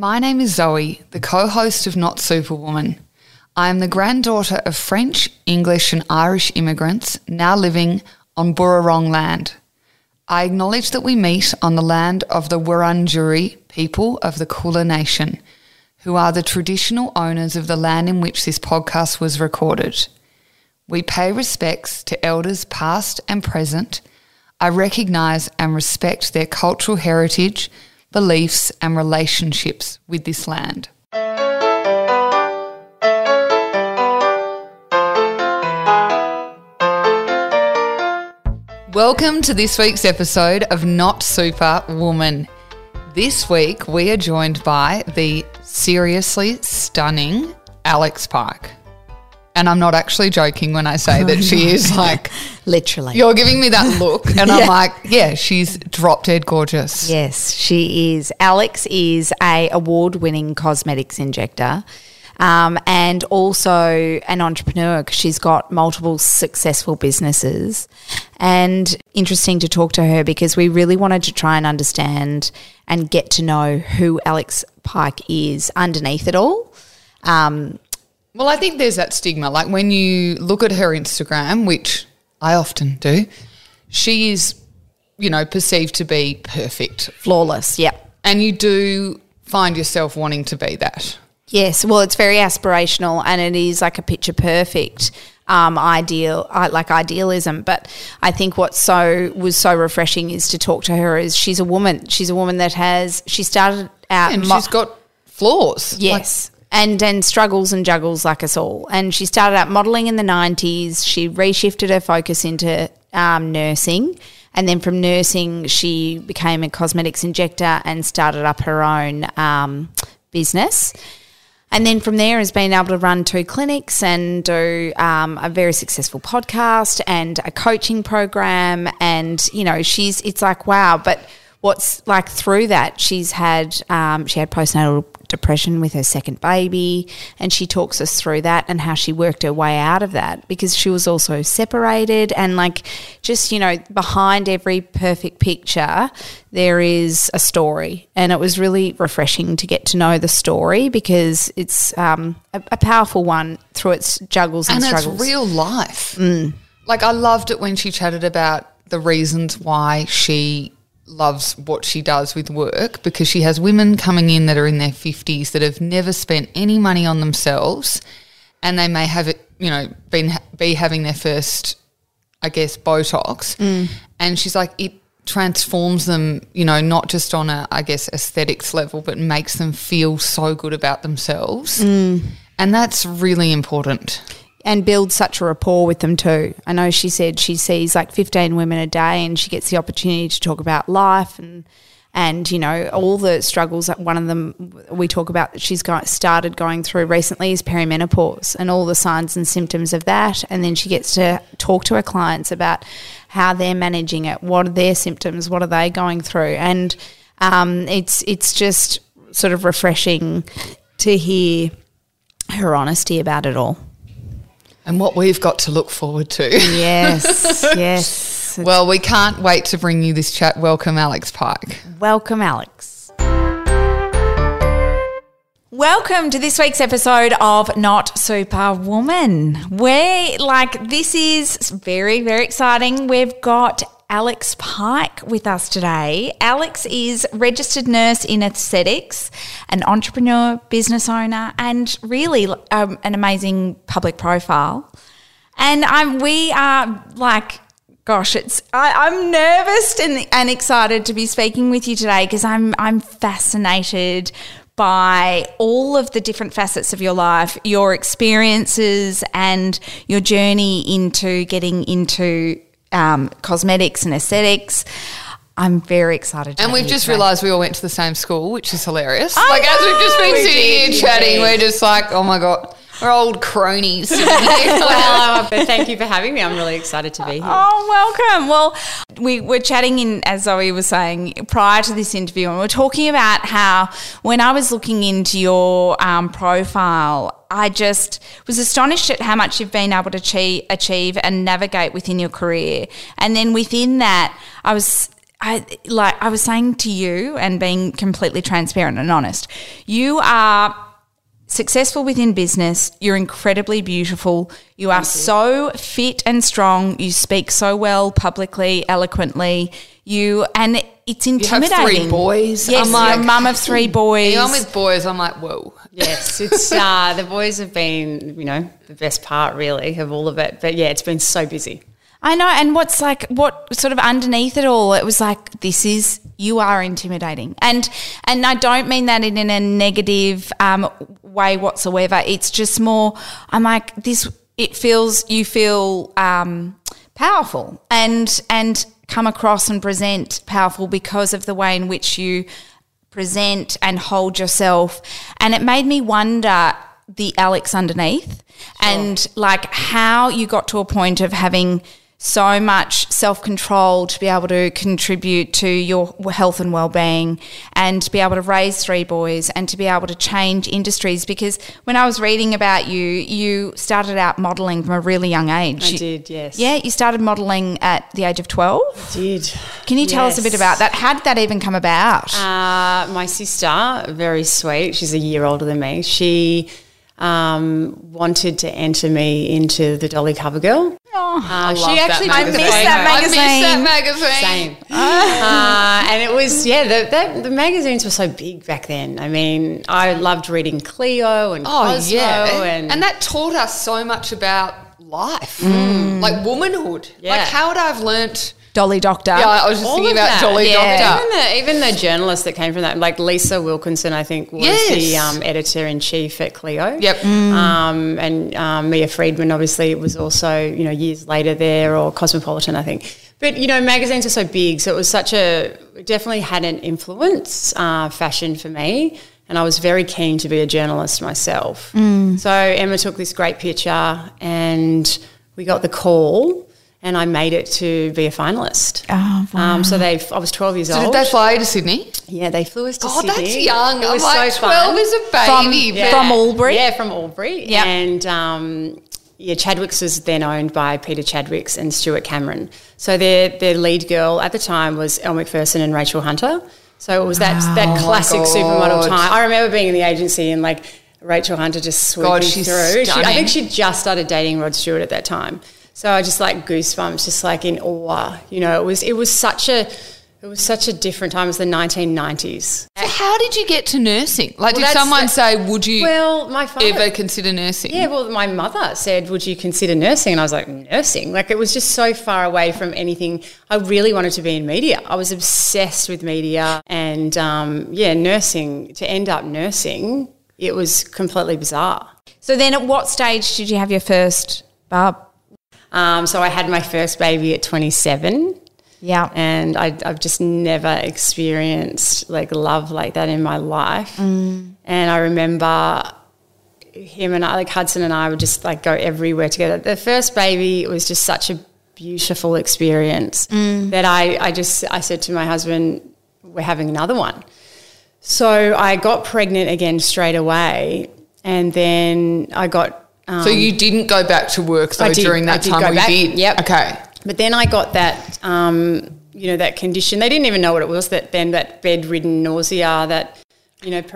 My name is Zoe, the co-host of Not Superwoman. I am the granddaughter of French, English and Irish immigrants now living on Boorong land. I acknowledge that we meet on the land of the Wurundjeri people of the Kulin Nation, who are the traditional owners of the land in which this podcast was recorded. We pay respects to elders past and present. I recognise and respect their cultural heritage, beliefs and relationships with this land. Welcome to this week's episode of Not Superwoman. This week we are joined by the seriously stunning Alex Pike. And I'm not actually joking when I say that she is like... Literally. You're giving me that look and yeah. I'm like, yeah, she's drop dead gorgeous. Yes, she is. Alex is an award-winning cosmetics injector and also an entrepreneur because she's got multiple successful businesses. And interesting to talk to her because we really wanted to try and understand and get to know who Alex Pike is underneath it all. Well, I think there's that stigma. Like when you look at her Instagram, which I often do, she is, you know, perceived to be perfect. Flawless, yeah. And you do find yourself wanting to be that. Yes, well, it's very aspirational and it is like a picture perfect ideal, like idealism. But I think what was so refreshing is to talk to her is she's a woman. She's a woman that she started out. And she's got flaws. Yes. And struggles and juggles like us all. And she started out modelling in the 90s. She reshifted her focus into nursing. And then from nursing, she became a cosmetics injector and started up her own business. And then from there has been able to run two clinics and do a very successful podcast and a coaching program. And, you know, it's like, wow. But what's like through that, she had postnatal depression with her second baby, and she talks us through that and how she worked her way out of that because she was also separated and like just, you know, behind every perfect picture there is a story, and it was really refreshing to get to know the story because it's a powerful one through its juggles and struggles. And it's real life. Mm. Like I loved it when she chatted about the reasons why she loves what she does with work because she has women coming in that are in their 50s that have never spent any money on themselves, and they may have, you know, be having their first, I guess, Botox. Mm. And she's like, it transforms them, you know, not just on a, I guess, aesthetics level, but makes them feel so good about themselves. Mm. And that's really important. And build such a rapport with them too. I know she said she sees like 15 women a day and she gets the opportunity to talk about life and you know, all the struggles that one of them we talk about that she's started going through recently is perimenopause and all the signs and symptoms of that. And then she gets to talk to her clients about how they're managing it, what are their symptoms, what are they going through. And it's just sort of refreshing to hear her honesty about it all. And what we've got to look forward to. Yes, yes. Well, we can't wait to bring you this chat. Welcome, Alex Pike. Welcome, Alex. Welcome to this week's episode of Not Superwoman. This is very, very exciting. We've got Alex Pike with us today. Alex is registered nurse in aesthetics, an entrepreneur, business owner, and really an amazing public profile. And we are like, gosh, I'm nervous and excited to be speaking with you today because I'm fascinated by all of the different facets of your life, your experiences, and your journey into getting into cosmetics and aesthetics. I'm very excited. And we've just realised we all went to the same school, which is hilarious. As we've just been sitting here chatting, we're just like, oh my God, we're old cronies. Well, but thank you for having me. I'm really excited to be here. Oh, welcome. Well, we were chatting as Zoe was saying, prior to this interview, and we were talking about how when I was looking into your profile, I just was astonished at how much you've been able to achieve and navigate within your career. And then within that, I was I was saying to you and being completely transparent and honest, you are successful within business, you're incredibly beautiful, you are so fit and strong, you speak so well publicly, eloquently, and it's intimidating. You have 3 boys. Yes, I'm like, you're a mum of 3 boys. Even with boys, I'm like, whoa. Yes, it's the boys have been, the best part really of all of it. But, yeah, it's been so busy. I know, and what sort of underneath it all, it was like, you are intimidating. And I don't mean that in a negative way whatsoever. It's just more, I'm like, you feel powerful and come across and present powerful because of the way in which you present and hold yourself. And it made me wonder the Alex underneath and how you got to a point of having so much self-control to be able to contribute to your health and well-being and to be able to raise 3 boys and to be able to change industries, because when I was reading about you, you started out modelling from a really young age. I did, yes. Yeah, you started modelling at the age of 12? I did. Can you tell us a bit about that? How did that even come about? My sister, very sweet, she's a year older than me, she wanted to enter me into the Dolly cover girl. I miss that magazine. Same. And it was, the magazines were so big back then. I mean, I loved reading Cleo and Cosmo. Yeah. And that taught us so much about life, like womanhood. Yeah. Like, how would I have learnt Dolly Doctor? Yeah, I was just thinking about Dolly Doctor. Even the journalists that came from that, like Lisa Wilkinson, I think, was the editor-in-chief at Cleo. Yep. And Mia Freedman, obviously, was also, years later there, or Cosmopolitan, I think. But, magazines are so big, so it was definitely had an influence, fashion for me, and I was very keen to be a journalist myself. Mm. So Emma took this great picture and we got the call. And I made it to be a finalist. Oh, wow. I was 12 years old. So did they fly you to Sydney? Yeah, they flew us to Sydney. Oh, that's young. It was so fun. 12 is a baby. From Albury? Yeah, from Albury. Yep. And, Chadwick's was then owned by Peter Chadwick's and Stuart Cameron. So their lead girl at the time was Elle McPherson and Rachel Hunter. So it was that classic supermodel time. I remember being in the agency and, Rachel Hunter just swooping through. I think she just started dating Rod Stewart at that time. So I just goosebumps, just in awe. It was such a different time. It was the 1990s. So how did you get to nursing? Did someone say, would you ever consider nursing? Yeah, my mother said, would you consider nursing? And I was like, nursing? It was just so far away from anything. I really wanted to be in media. I was obsessed with media and, nursing, to end up nursing, it was completely bizarre. So then at what stage did you have your first barb? So I had my first baby at 27. Yeah. And I've just never experienced love like that in my life. Mm. And I remember him and I, Hudson and I would just go everywhere together. The first baby was just such a beautiful experience that I said to my husband, we're having another one. So I got pregnant again straight away, and then I got so you didn't go back to work though during that time? I did go back. Yep. Okay. But then I got that, that condition. They didn't even know what it was. That bedridden nausea, that paralysis.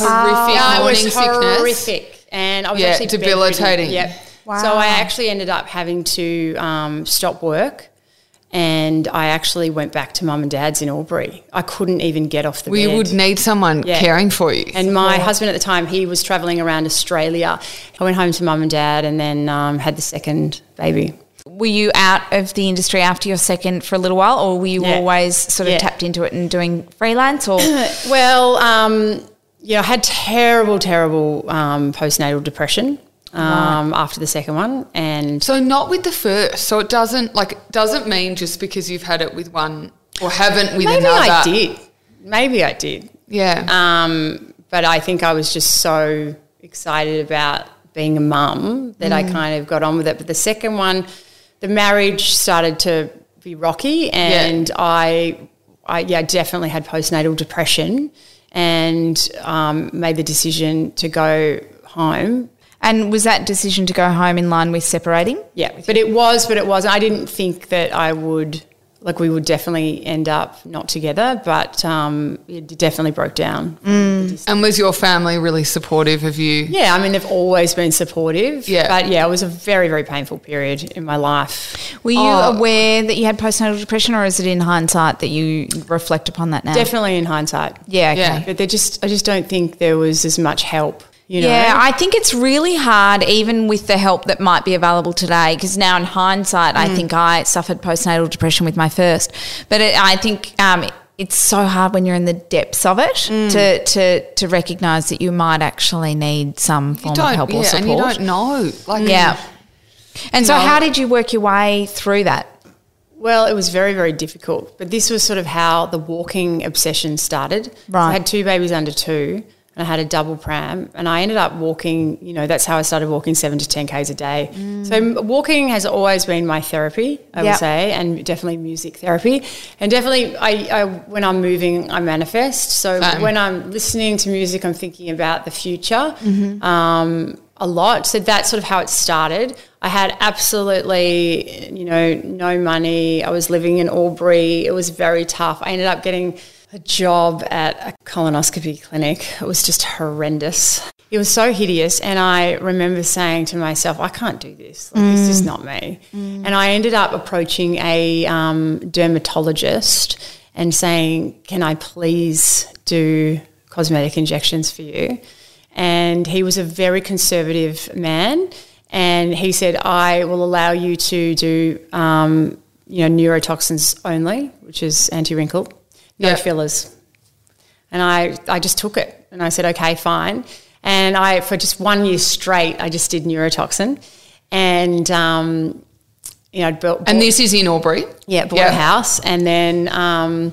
Oh, horrific! Oh. Morning sickness. It was horrific, and I was actually debilitating. Yep. Wow. So I actually ended up having to stop work. And I actually went back to Mum and Dad's in Albury. I couldn't even get off the bed. You would need someone caring for you. And my husband at the time, he was travelling around Australia. I went home to Mum and Dad and then had the second baby. Were you out of the industry after your second for a little while, or were you always sort of tapped into it and doing freelance? Or I had terrible postnatal depression. After the second one, and so not with the first. So it doesn't mean just because you've had it with one or haven't with another. Maybe I did. Yeah. But I think I was just so excited about being a mum that I kind of got on with it. But the second one, the marriage started to be rocky, and I definitely had postnatal depression, and made the decision to go home. And was that decision to go home in line with separating? Yeah, but it was, I didn't think that I would like we would definitely end up not together, but it definitely broke down. Mm. And was your family really supportive of you? Yeah, I mean, they've always been supportive. Yeah. But, yeah, it was a very, very painful period in my life. Were you aware that you had postnatal depression, or is it in hindsight that you reflect upon that now? Definitely in hindsight. Yeah, okay. Yeah. But I just don't think there was as much help. You know? Yeah, I think it's really hard even with the help that might be available today, because now in hindsight I think I suffered postnatal depression with my first. But it's so hard when you're in the depths of it to recognise that you might actually need some form of help or support. And you don't know. Yeah. And so how did you work your way through that? Well, it was very, very difficult, but this was sort of how the walking obsession started. Right. So I had two babies under two. And I had a double pram, and I ended up walking, that's how I started walking 7 to 10 Ks a day. Mm. So walking has always been my therapy, I would say, and definitely music therapy. And definitely when I'm moving, I manifest. So when I'm listening to music, I'm thinking about the future a lot. So that's sort of how it started. I had absolutely, no money. I was living in Albury. It was very tough. I ended up getting a job at a colonoscopy clinic. It was just horrendous. It was so hideous, and I remember saying to myself, I can't do this. This is not me. And I ended up approaching a dermatologist and saying, can I please do cosmetic injections for you? And he was a very conservative man, and he said, I will allow you to do neurotoxins only, which is anti-wrinkle. No fillers. And I just took it, and I said, okay, fine. And for just 1 year straight, I just did neurotoxin. And, I'd built... And this is in Albury? Yeah, bought a house. And then I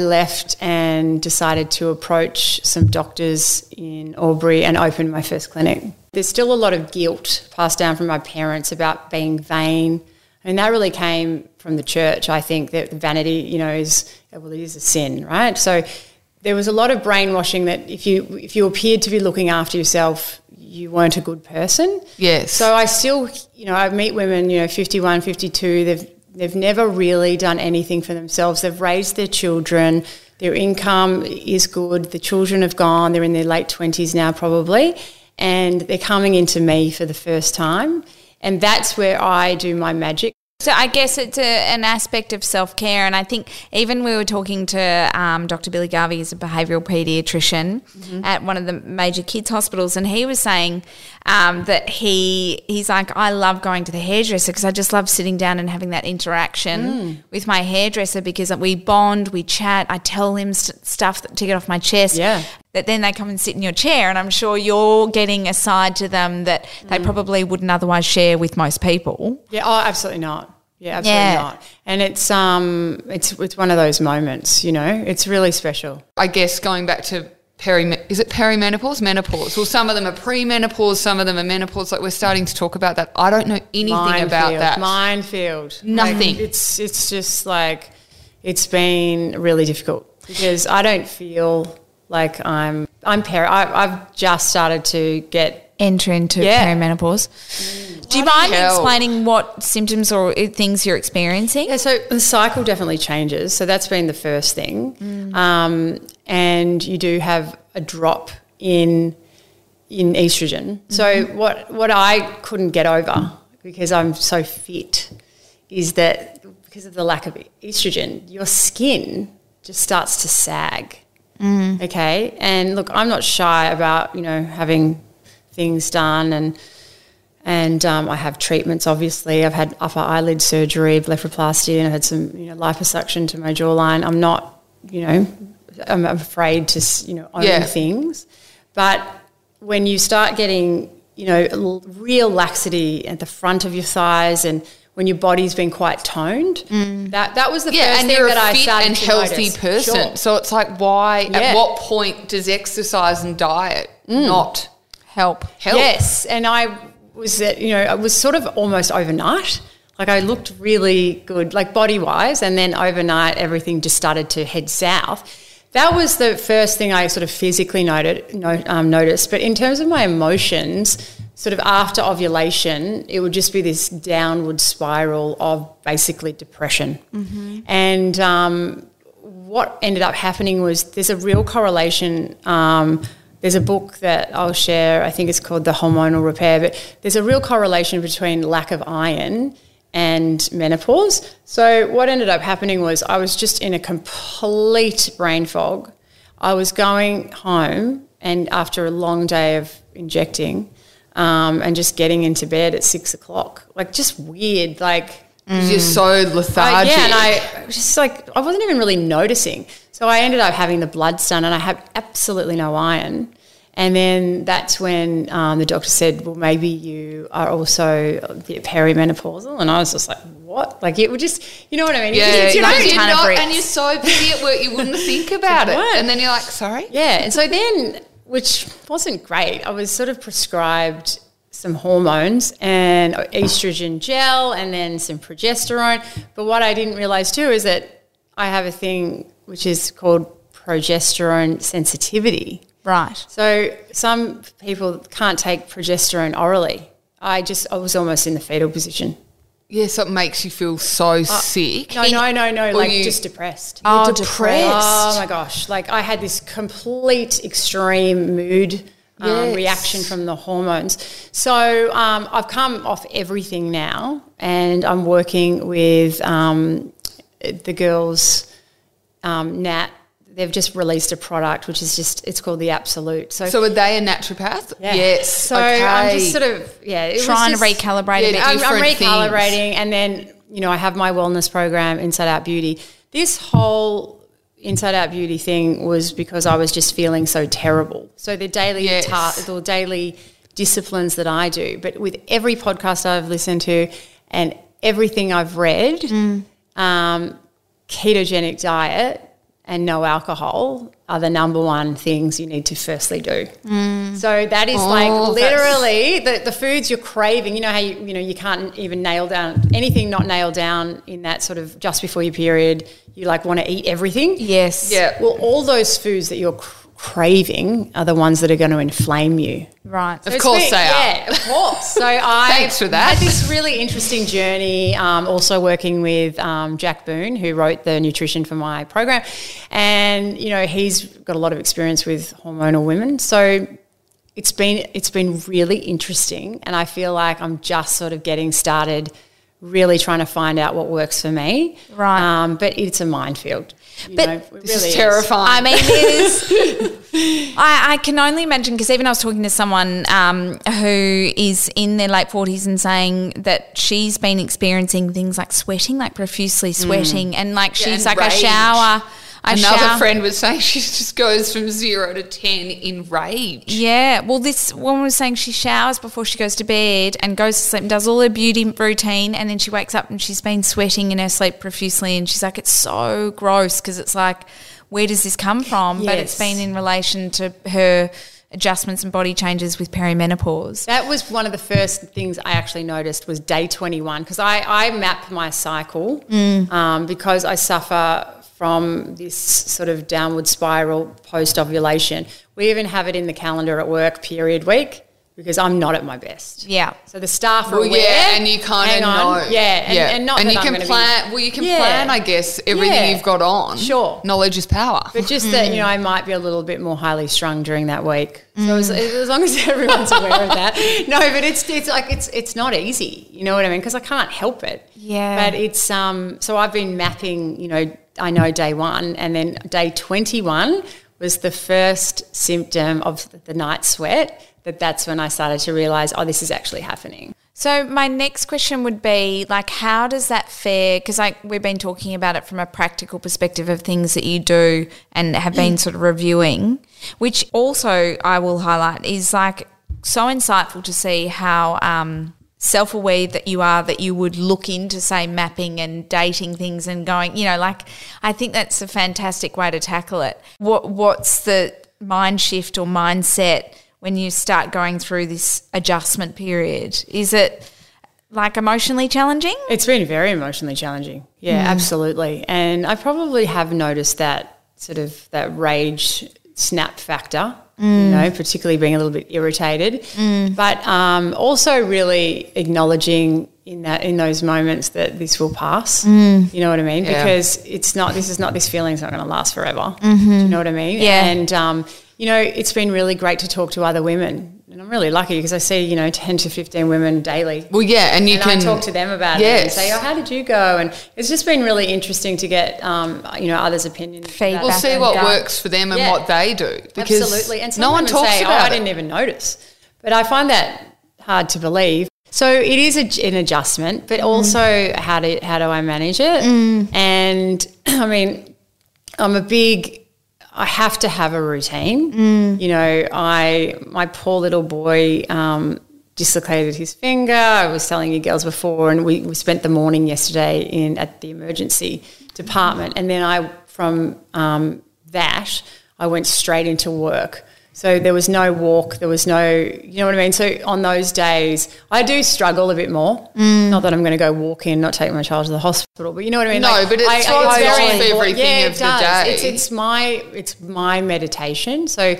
left and decided to approach some doctors in Albury and open my first clinic. There's still a lot of guilt passed down from my parents about being vain. And that really came from the church, I think, that vanity, it is a sin, right? So there was a lot of brainwashing that if you appeared to be looking after yourself, you weren't a good person. Yes. So I still, I meet women, 51, 52, they've never really done anything for themselves. They've raised their children, their income is good, the children have gone, they're in their late 20s now probably, and they're coming into me for the first time. And that's where I do my magic. So I guess it's an aspect of self-care, and I think even we were talking to Dr. Billy Garvey, who's a behavioural paediatrician at one of the major kids' hospitals, and he was saying that he's like, I love going to the hairdresser because I just love sitting down and having that interaction with my hairdresser, because we bond, we chat, I tell him stuff to get off my chest. Yeah. But then they come and sit in your chair, and I'm sure you're getting a side to them that they probably wouldn't otherwise share with most people. Yeah, oh, absolutely not. Yeah, absolutely not. And it's one of those moments, It's really special. I guess going back to is it perimenopause? Menopause. Well, some of them are premenopause, some of them are menopause. Like, we're starting to talk about that. I don't know anything about that. Minefield. Nothing. Like, it's just like, it's been really difficult because I don't feel... Like I've just started to enter into perimenopause. Mm. Do you mind explaining what symptoms or things you're experiencing? Yeah, so the cycle definitely changes. So that's been the first thing, and you do have a drop in estrogen. Mm-hmm. So what I couldn't get over because I'm so fit is that because of the lack of estrogen, your skin just starts to sag. Mm. Okay, and look, I'm not shy about having things done, and I have treatments. Obviously, I've had upper eyelid surgery, blepharoplasty, and I've had some liposuction to my jawline. I'm not I'm afraid to own things, but when you start getting real laxity at the front of your thighs and when your body's been quite toned, that was the first thing that I started to notice. And you're a fit and healthy person. Sure. So it's like, why, at what point does exercise and diet not help? Yes, and I was, it was sort of almost overnight. Like, I looked really good, like body-wise, and then overnight everything just started to head south. That was the first thing I sort of physically noticed. But in terms of my emotions, sort of after ovulation, it would just be this downward spiral of basically depression. Mm-hmm. And what ended up happening was there's a real correlation. There's a book that I'll share, I think it's called The Hormonal Repair, but there's a real correlation between lack of iron and menopause. So what ended up happening was I was just in a complete brain fog. I was going home, and after a long day of injecting, and just getting into bed at 6 o'clock, like just weird, like you're so lethargic. Yeah, and I just like I wasn't even really noticing. So I ended up having the blood stone, and I had absolutely no iron. And then that's when the doctor said, "Well, maybe you are also a bit perimenopausal." And I was just like, "What?" Like it would just, you know what I mean? Yeah, it's and you're so busy at work you wouldn't think about it, and then you're like, "Sorry." Yeah, and so then, which wasn't great. I was sort of prescribed some hormones and estrogen gel and then some progesterone. But what I didn't realise too is that I have a thing which is called progesterone sensitivity. Right. So some people can't take progesterone orally. I was almost in the fetal position. Yes, yeah, so it makes you feel so sick. No, like just depressed. Oh, depressed. Oh, my gosh. Like I had this complete extreme mood reaction from the hormones. So I've come off everything now, and I'm working with the girls, Nat. They've just released a product which is just, it's called The Absolute. So are they a naturopath? Yeah. Yes. So okay. I'm just sort of, trying to recalibrate a bit. I'm recalibrating things. And then, you know, I have my wellness program, Inside Out Beauty. This whole Inside Out Beauty thing was because I was just feeling so terrible. So the daily the daily disciplines that I do, but with every podcast I've listened to and everything I've read, ketogenic diet and no alcohol are the number one things you need to firstly do. So that is literally the foods you're craving. You know how you can't even nail down anything, not nailed down in that sort of just before your period. You like want to eat everything. Yes. Yeah. Well, all those foods that you're craving are the ones that are going to inflame you. Right. So of course they are. Yeah, of course. So thanks for that. Had this really interesting journey, also working with Jack Boone, who wrote the nutrition for my program. And, you know, he's got a lot of experience with hormonal women. So it's been really interesting, and I feel like I'm just sort of getting started, really trying to find out what works for me. Right. But it's a minefield. This really is terrifying. I mean, it is. I can only imagine, because even I was talking to someone who is in their late 40s and saying that she's been experiencing things like sweating, like profusely sweating, and like she's like rage. Another friend was saying she just goes from 0 to 10 in rage. Yeah. Well, this woman was saying she showers before she goes to bed and goes to sleep and does all her beauty routine, and then she wakes up and she's been sweating in her sleep profusely, and she's like, it's so gross, because it's like, where does this come from? Yes. But it's been in relation to her adjustments and body changes with perimenopause. That was one of the first things I actually noticed was day 21, because I map my cycle because I suffer from this sort of downward spiral post-ovulation. We even have it in the calendar at work, period week, because I'm not at my best. Yeah. So the staff are aware. Yeah, and you kind of know. Yeah, and not and that you can plan. Well, you can plan, I guess, everything you've got on. Sure. Knowledge is power. But just that, I might be a little bit more highly strung during that week. So as long as everyone's aware of that. No, but it's not easy, you know what I mean? Because I can't help it. Yeah. But it's so I've been mapping, I know day 1, and then day 21 was the first symptom of the night sweat, that's when I started to realise, this is actually happening. So my next question would be, like, how does that fare? Because we've been talking about it from a practical perspective of things that you do and have been sort of reviewing, which also I will highlight is like so insightful to see how self-aware that you are, that you would look into, say, mapping and dating things and going, I think that's a fantastic way to tackle it. What's the mind shift or mindset when you start going through this adjustment period? Is it like emotionally challenging? It's been very emotionally challenging. Yeah, absolutely. And I probably have noticed that sort of that rage snap factor you know, particularly being a little bit irritated. But also really acknowledging in those moments that this will pass. You know what I mean? Yeah. Because this feeling's not going to last forever. Mm-hmm. Do you know what I mean? Yeah. And you know, it's been really great to talk to other women. And I'm really lucky because I see, 10 to 15 women daily. Well, yeah, and I talk to them about it and say, oh, how did you go? And it's just been really interesting to get, others' opinions. Feedback. We'll see what works for them and what they do. Because absolutely. And no one talks about it. I didn't even notice. But I find that hard to believe. So it is an adjustment, but also how do I manage it? And, I have to have a routine. My poor little boy dislocated his finger. I was telling you girls before, and we spent the morning yesterday at the emergency department. And then I went straight into work. So there was no walk, there was no, you know what I mean? So on those days, I do struggle a bit more. Not that I'm going to go walk in, not take my child to the hospital, but you know what I mean? No, like, but it's everything of the day. It's my meditation. So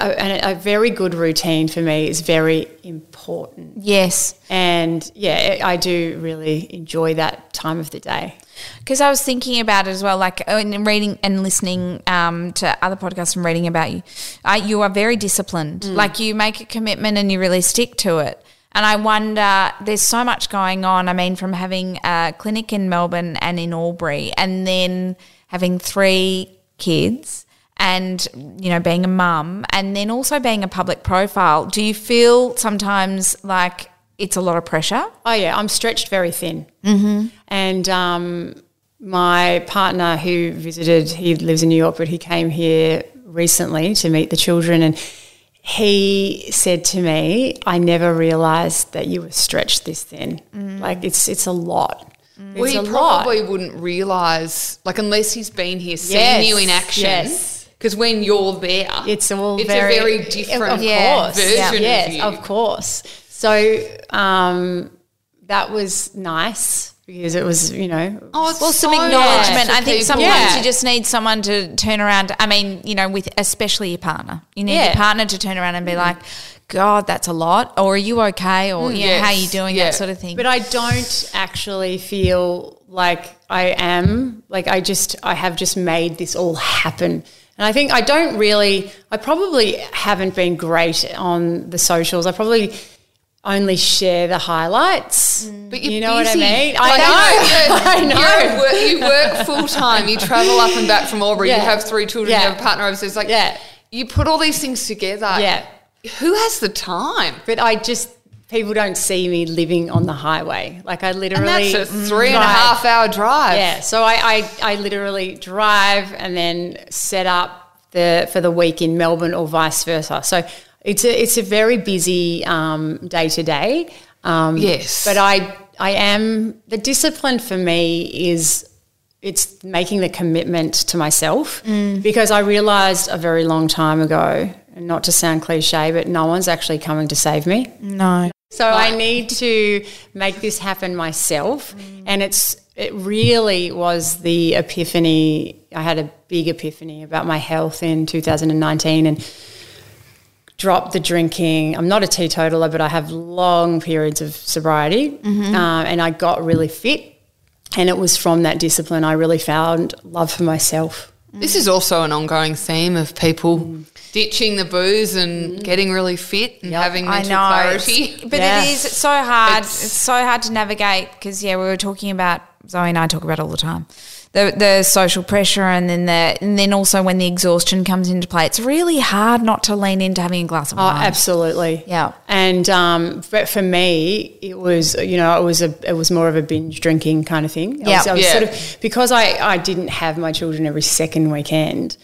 a very good routine for me is very important. Yes. And, I do really enjoy that time of the day. Because I was thinking about it as well, like in reading and listening to other podcasts and reading about you, you are very disciplined. Like you make a commitment and you really stick to it. And I wonder, there's so much going on, from having a clinic in Melbourne and in Albury and then having 3 kids and, being a mum and then also being a public profile. Do you feel sometimes like it's a lot of pressure? Oh, yeah, I'm stretched very thin. Mm-hmm. And my partner who visited, he lives in New York, but he came here recently to meet the children, and he said to me, I never realised that you were stretched this thin. Like it's a lot. Well, he probably wouldn't realise, like unless he's been here, seeing you in action. Yes. Because when you're there, it's a very different version of you. Yes, of course. So that was nice. Because it was, some acknowledgement. I think sometimes you just need someone to turn around. With especially your partner. You need your partner to turn around and be like, God, that's a lot, or are you okay, or how are you doing, that sort of thing. But I don't actually feel like I am. Like I have just made this all happen. And I think I probably haven't been great on the socials. I probably only share the highlights, but you know busy. What I mean? I know. You work full time. You travel up and back from Albury. You have 3 children. You have a partner overseas. Like you put all these things together. Yeah, who has the time? But people don't see me living on the highway. Like I literally, and that's a 3.5 hour drive. Yeah, so I literally drive and then set up for the week in Melbourne or vice versa. So. It's a very busy day to day. Yes. But I am – the discipline for me is it's making the commitment to myself because I realised a very long time ago, and not to sound cliche, but no one's actually coming to save me. No. So I need to make this happen myself and it really was the epiphany. I had a big epiphany about my health in 2019 and – drop the drinking. I'm not a teetotaler, but I have long periods of sobriety and I got really fit, and it was from that discipline I really found love for myself. This is also an ongoing theme of people ditching the booze and getting really fit and having mental clarity. It is, it's so hard. It's so hard to navigate because, we were talking about, Zoe and I talk about all the time, the social pressure and then also when the exhaustion comes into play, it's really hard not to lean into having a glass of wine. Oh, absolutely. Yeah. And but for me, it was it was more of a binge drinking kind of thing. Yeah. I was sort of, because I didn't have my children every second weekend.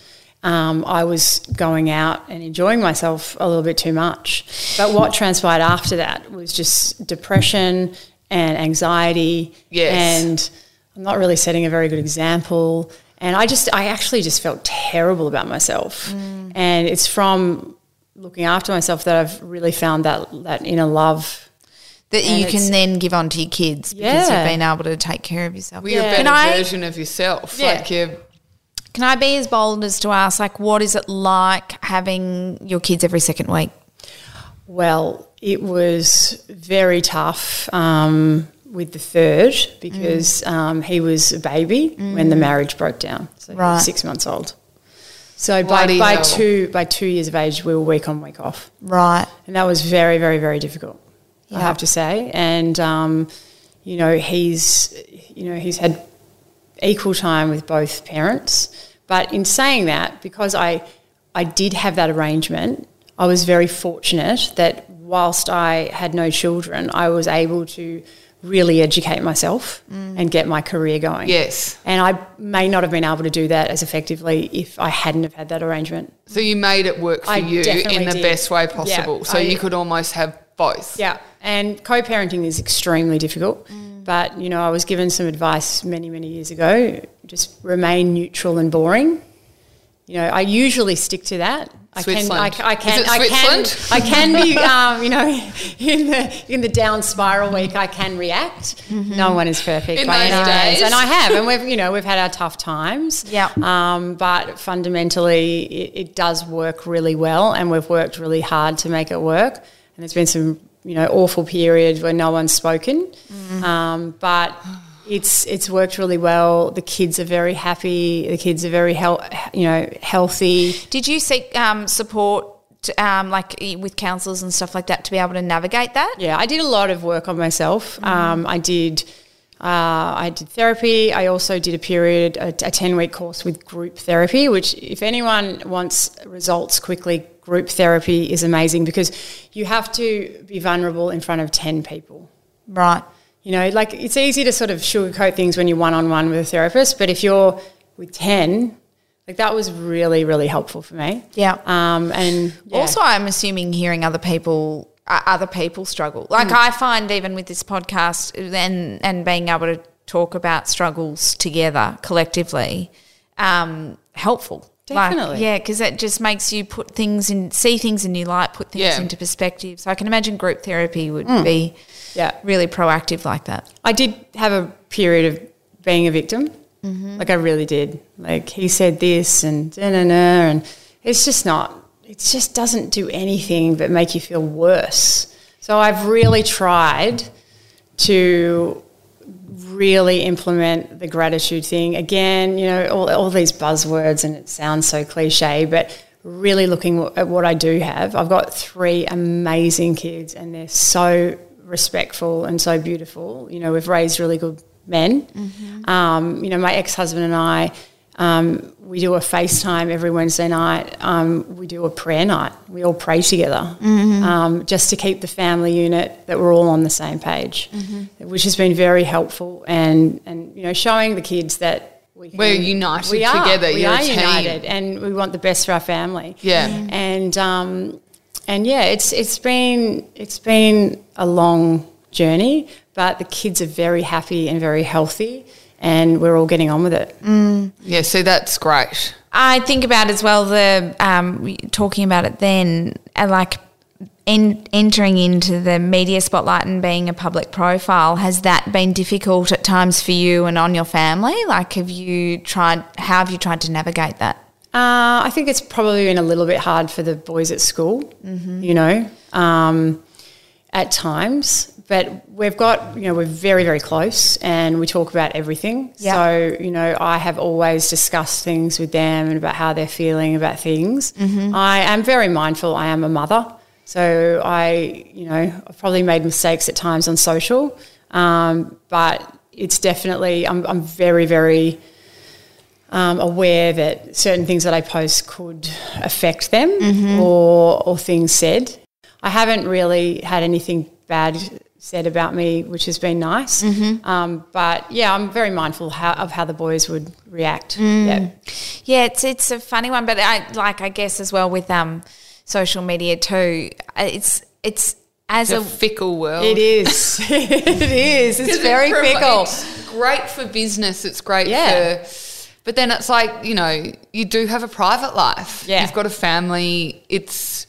I was going out and enjoying myself a little bit too much. But what transpired after that was just depression and anxiety. Yes. And I'm not really setting a very good example, and I actually just felt terrible about myself. And it's from looking after myself that I've really found that inner love that you can then give on to your kids because you've been able to take care of yourself. You're a better version of yourself. Yeah. Like Can I be as bold as to ask, like, what is it like having your kids every second week? Well, it was very tough with the third because he was a baby when the marriage broke down. So he was 6 months old. So by 2 years of age, we were week on, week off. Right. And that was very, very, very difficult, I have to say. And, he's had equal time with both parents. But in saying that, because I did have that arrangement, I was very fortunate that whilst I had no children, I was able to really educate myself and get my career going. Yes. And I may not have been able to do that as effectively if I hadn't have had that arrangement. So you made it work for you in the best way possible. Yeah, so you could almost have both. Yeah. And co-parenting is extremely difficult. But, I was given some advice many, many years ago, just remain neutral and boring. I usually stick to that. Switzerland. I can be in the down spiral week. I can react. Mm-hmm. No one is perfect in by those days, and I have, and we've had our tough times. Yeah. But fundamentally, it does work really well, and we've worked really hard to make it work. And there's been some, awful periods where no one's spoken, but. It's worked really well. The kids are very happy. The kids are very healthy. Did you seek support with counsellors and stuff like that to be able to navigate that? Yeah, I did a lot of work on myself. I did therapy. I also did a 10-week course with group therapy, which if anyone wants results quickly, group therapy is amazing because you have to be vulnerable in front of 10 people. Right. It's easy to sort of sugarcoat things when you're one-on-one with a therapist, but if you're with 10, that was really, really helpful for me. Yeah. Also I'm assuming hearing other people struggle. I find even with this podcast and being able to talk about struggles together collectively helpful. Definitely. Because it just makes you see things in new light, put things into perspective. So I can imagine group therapy would be really proactive like that. I did have a period of being a victim. Mm-hmm. I really did. He said this and da-na-na, and it's just not – it just doesn't do anything but make you feel worse. So I've really tried to – really implement the gratitude thing. Again, all these buzzwords and it sounds so cliche, but really looking at what I do have. I've got 3 amazing kids and they're so respectful and so beautiful. We've raised really good men. Mm-hmm. My ex-husband and I, we do a FaceTime every Wednesday night. We do a prayer night. We all pray together just to keep the family unit that we're all on the same page, which has been very helpful and showing the kids that we're united together. We are united and we want the best for our family. Yeah. It's been a long journey, but the kids are very happy and very healthy. And we're all getting on with it. Mm. Yeah, so that's great. I think about as well the talking about it then, entering into the media spotlight and being a public profile. Has that been difficult at times for you and on your family? How have you tried to navigate that? I think it's probably been a little bit hard for the boys at school, at times. But we've got, we're very, very close and we talk about everything. Yep. So, I have always discussed things with them and about how they're feeling about things. Mm-hmm. I am very mindful. I am a mother. So I've probably made mistakes at times on social. But it's definitely, I'm very, very aware that certain things that I post could affect them or things said. I haven't really had anything bad said about me, which has been nice. Mm-hmm. I'm very mindful of how the boys would react. Mm. Yeah, it's a funny one, but I guess as well with social media too, it's a fickle world. It is. It's very fickle. It's great for business. It's great for, but then it's you do have a private life. Yeah. You've got a family.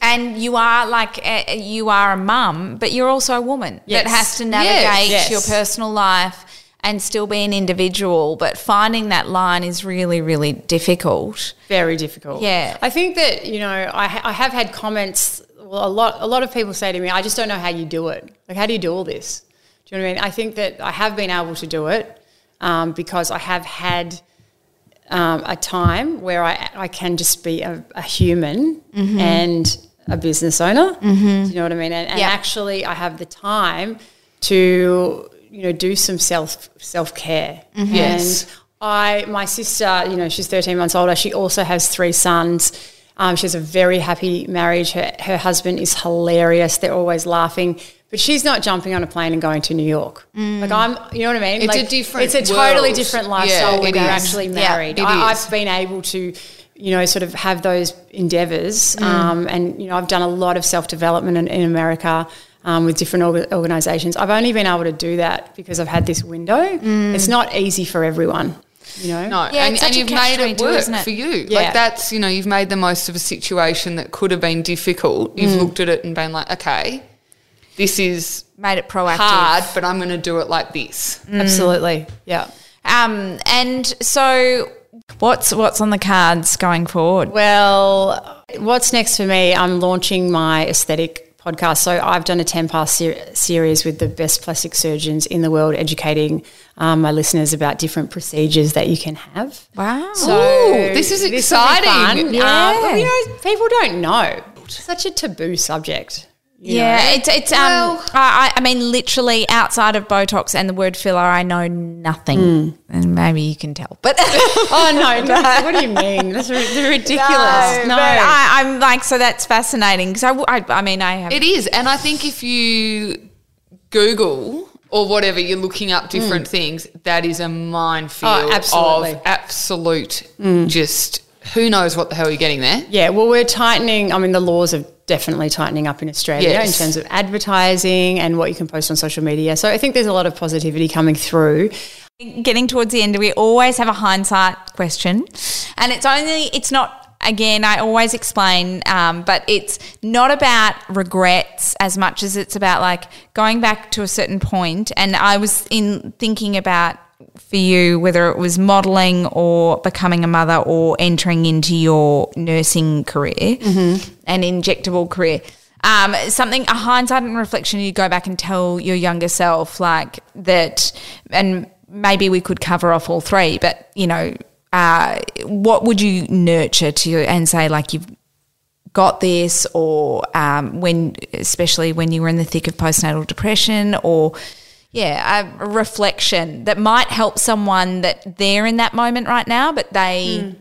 And you are you are a mum, but you're also a woman that has to navigate your personal life and still be an individual, but finding that line is really, really difficult. Very difficult. Yeah. I think that, you know, I have had comments, well, a lot of people say to me, I just don't know how you do it. Like, how do you do all this? Do you know what I mean? I think that I have been able to do it because I have had a time where I can just be a human mm-hmm. and a business owner. Mm-hmm. Do you know what I mean? And yeah. actually I have the time to, you know, do some self-care. Mm-hmm. Yes. And my sister, you know, she's 13 months older. She also has 3 sons. She has a very happy marriage. Her husband is hilarious. They're always laughing. But she's not jumping on a plane and going to New York. Mm. Like you know what I mean? It's like, a different It's a world. Totally different lifestyle when you're actually married. Yeah, I've been able to, you know, sort of have those endeavours. Mm. And, you know, I've done a lot of self-development in America with different organisations. I've only been able to do that because I've had this window. Mm. It's not easy for everyone. You know? No, yeah, and you've made it work isn't it? For you. Yeah. Like that's, you know, you've made the most of a situation that could have been difficult. You've looked at it and been like, okay, this is made it proactive. Hard, but I'm going to do it like this. Mm. Absolutely, yeah. And so, what's on the cards going forward? Well, what's next for me? I'm launching my aesthetic podcast. So I've done a 10-part series with the best plastic surgeons in the world, educating my listeners about different procedures that you can have. Wow. So ooh, this is exciting. Fun. Yeah. But, you know, people don't know. It's such a taboo subject. Yeah, know? It's I mean, literally outside of Botox and the word filler, I know nothing. Mm. And maybe you can tell. But oh no, no, what do you mean? That's ridiculous. No. But I'm like, so that's fascinating because I mean, I have. It is, and I think if you Google or whatever, you're looking up different things. That is a minefield of absolute just. Who knows what the hell you're getting there? Yeah, well, we're tightening. I mean, the laws are definitely tightening up in Australia in terms of advertising and what you can post on social media. So I think there's a lot of positivity coming through. Getting towards the end, we always have a hindsight question, and it's not. Again, I always explain, but it's not about regrets as much as it's about like going back to a certain point. And I was thinking about. For you, whether it was modelling or becoming a mother or entering into your nursing career, an injectable career, a hindsight and reflection you go back and tell your younger self like that, and maybe we could cover off all three, but, you know, what would you nurture to and say like you've got this or especially when you were in the thick of postnatal depression or – yeah, a reflection that might help someone that they're in that moment right now, but they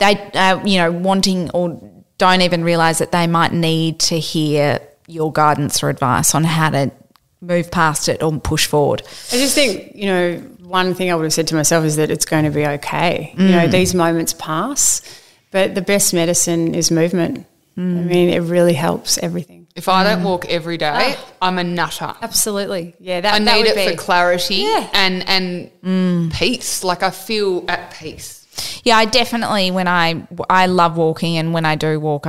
are, you know, wanting or don't even realise that they might need to hear your guidance or advice on how to move past it or push forward. I just think, you know, one thing I would have said to myself is that it's going to be okay. You know, these moments pass, but the best medicine is movement. I mean, it really helps everything. If I don't walk every day, I'm a nutter. Absolutely. Yeah, that I need that would it be. For clarity and peace. Like I feel at peace. Yeah, I definitely when I love walking and when I do walk,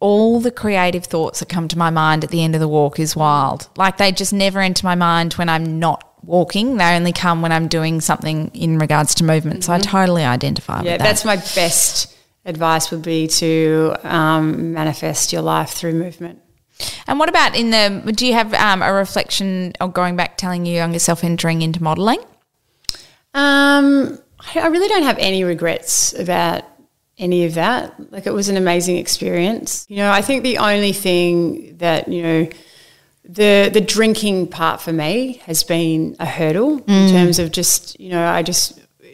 all the creative thoughts that come to my mind at the end of the walk is wild. Like they just never enter my mind when I'm not walking. They only come when I'm doing something in regards to movement. So I totally identify with that. Yeah, that's my best advice would be to manifest your life through movement. And what about do you have a reflection or going back telling your younger self entering into modelling? I really don't have any regrets about any of that. Like it was an amazing experience. You know, I think the only thing that, you know, the drinking part for me has been a hurdle in terms of just, you know,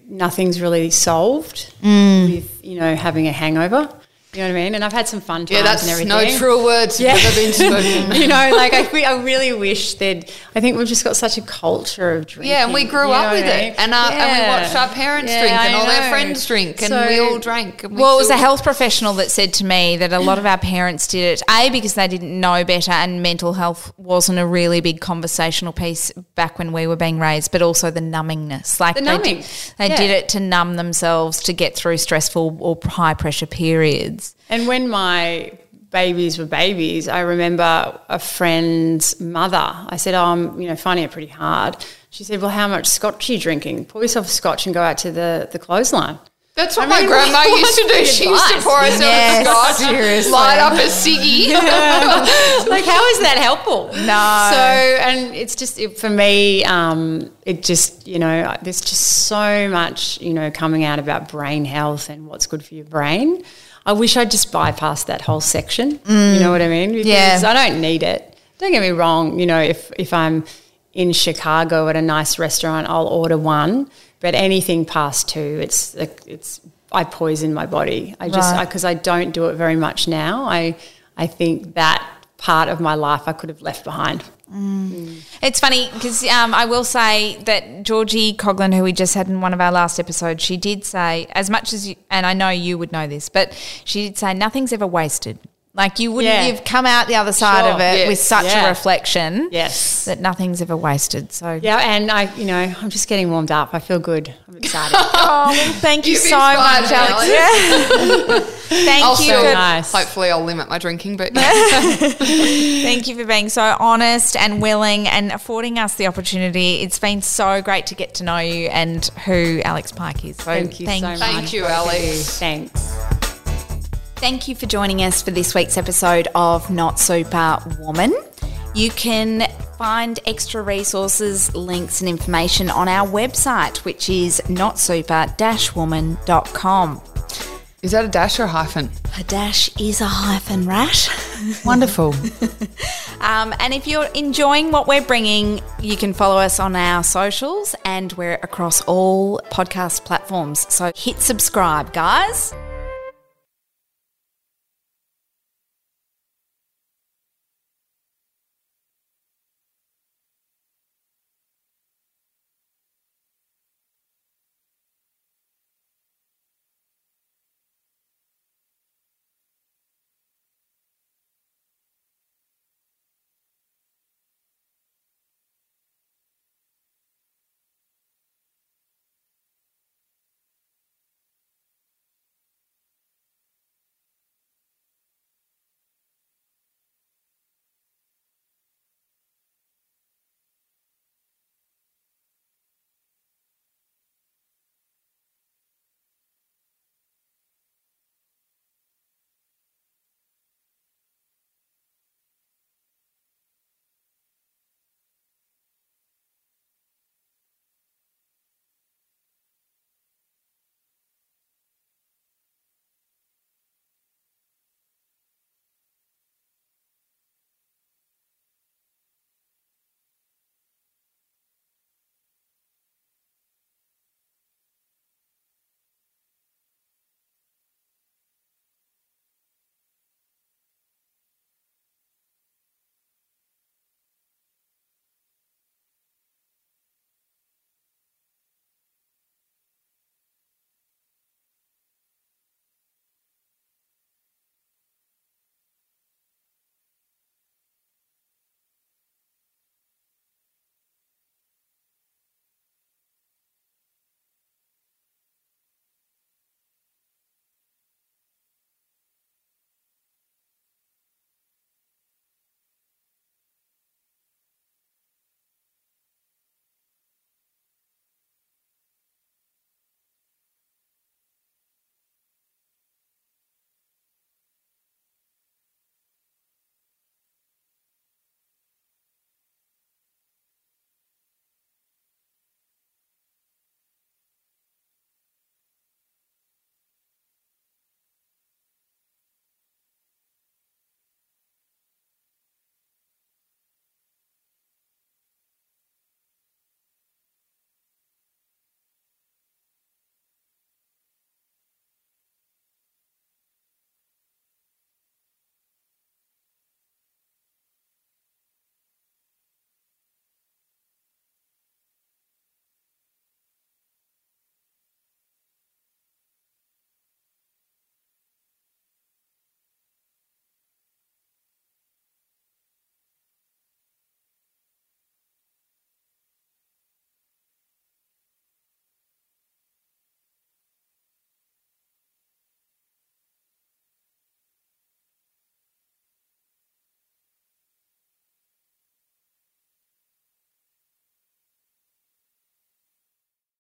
nothing's really solved with, you know, having a hangover. You know what I mean? And I've had some fun times and everything. Yeah, that's no truer words have ever been spoken. You know, like I really wish that – I think we've just got such a culture of drinking. Yeah, and we grew up with it and we watched our parents drink and all their friends drink and we all drank. And it was a health professional that said to me that a lot of our parents did it, A, because they didn't know better and mental health wasn't a really big conversational piece back when we were being raised, but also the numbingness. Like They did it to numb themselves to get through stressful or high-pressure periods. And when my babies were babies, I remember a friend's mother, I said, oh, I'm, you know, finding it pretty hard. She said, well, how much scotch are you drinking? Pour yourself a scotch and go out to the clothesline. That's what my grandma used to do. She used to pour herself a scotch, seriously, light up a ciggy. Yeah. Like, how is that helpful? No. So, and it's just, for me, it just, you know, there's just so much, you know, coming out about brain health and what's good for your brain. I wish I'd just bypassed that whole section. You know what I mean? Because I don't need it. Don't get me wrong, you know, if I'm in Chicago at a nice restaurant, I'll order one. But anything past two, it's I poison my body. I just because I don't do it very much now. I think that part of my life I could have left behind. It's funny because I will say that Georgie Coughlin, who we just had in one of our last episodes, she did say, as much as you, and I know you would know this, but she did say nothing's ever wasted. Like you wouldn't you've come out the other side of it with such a reflection that nothing's ever wasted. So yeah, and I'm just getting warmed up. I feel good. I'm excited. Thank you so much, Alex. Thank you. Hopefully I'll limit my drinking, but thank you for being so honest and willing and affording us the opportunity. It's been so great to get to know you and who Alex Pike is. So thank you so much. Thank you, Alex. Thanks. Thank you for joining us for this week's episode of Not Superwoman. You can find extra resources, links and information on our website, which is notsuper-woman.com. Is that a dash or a hyphen? A dash is a hyphen, right? Wonderful. And if you're enjoying what we're bringing, you can follow us on our socials, and we're across all podcast platforms. So hit subscribe, guys.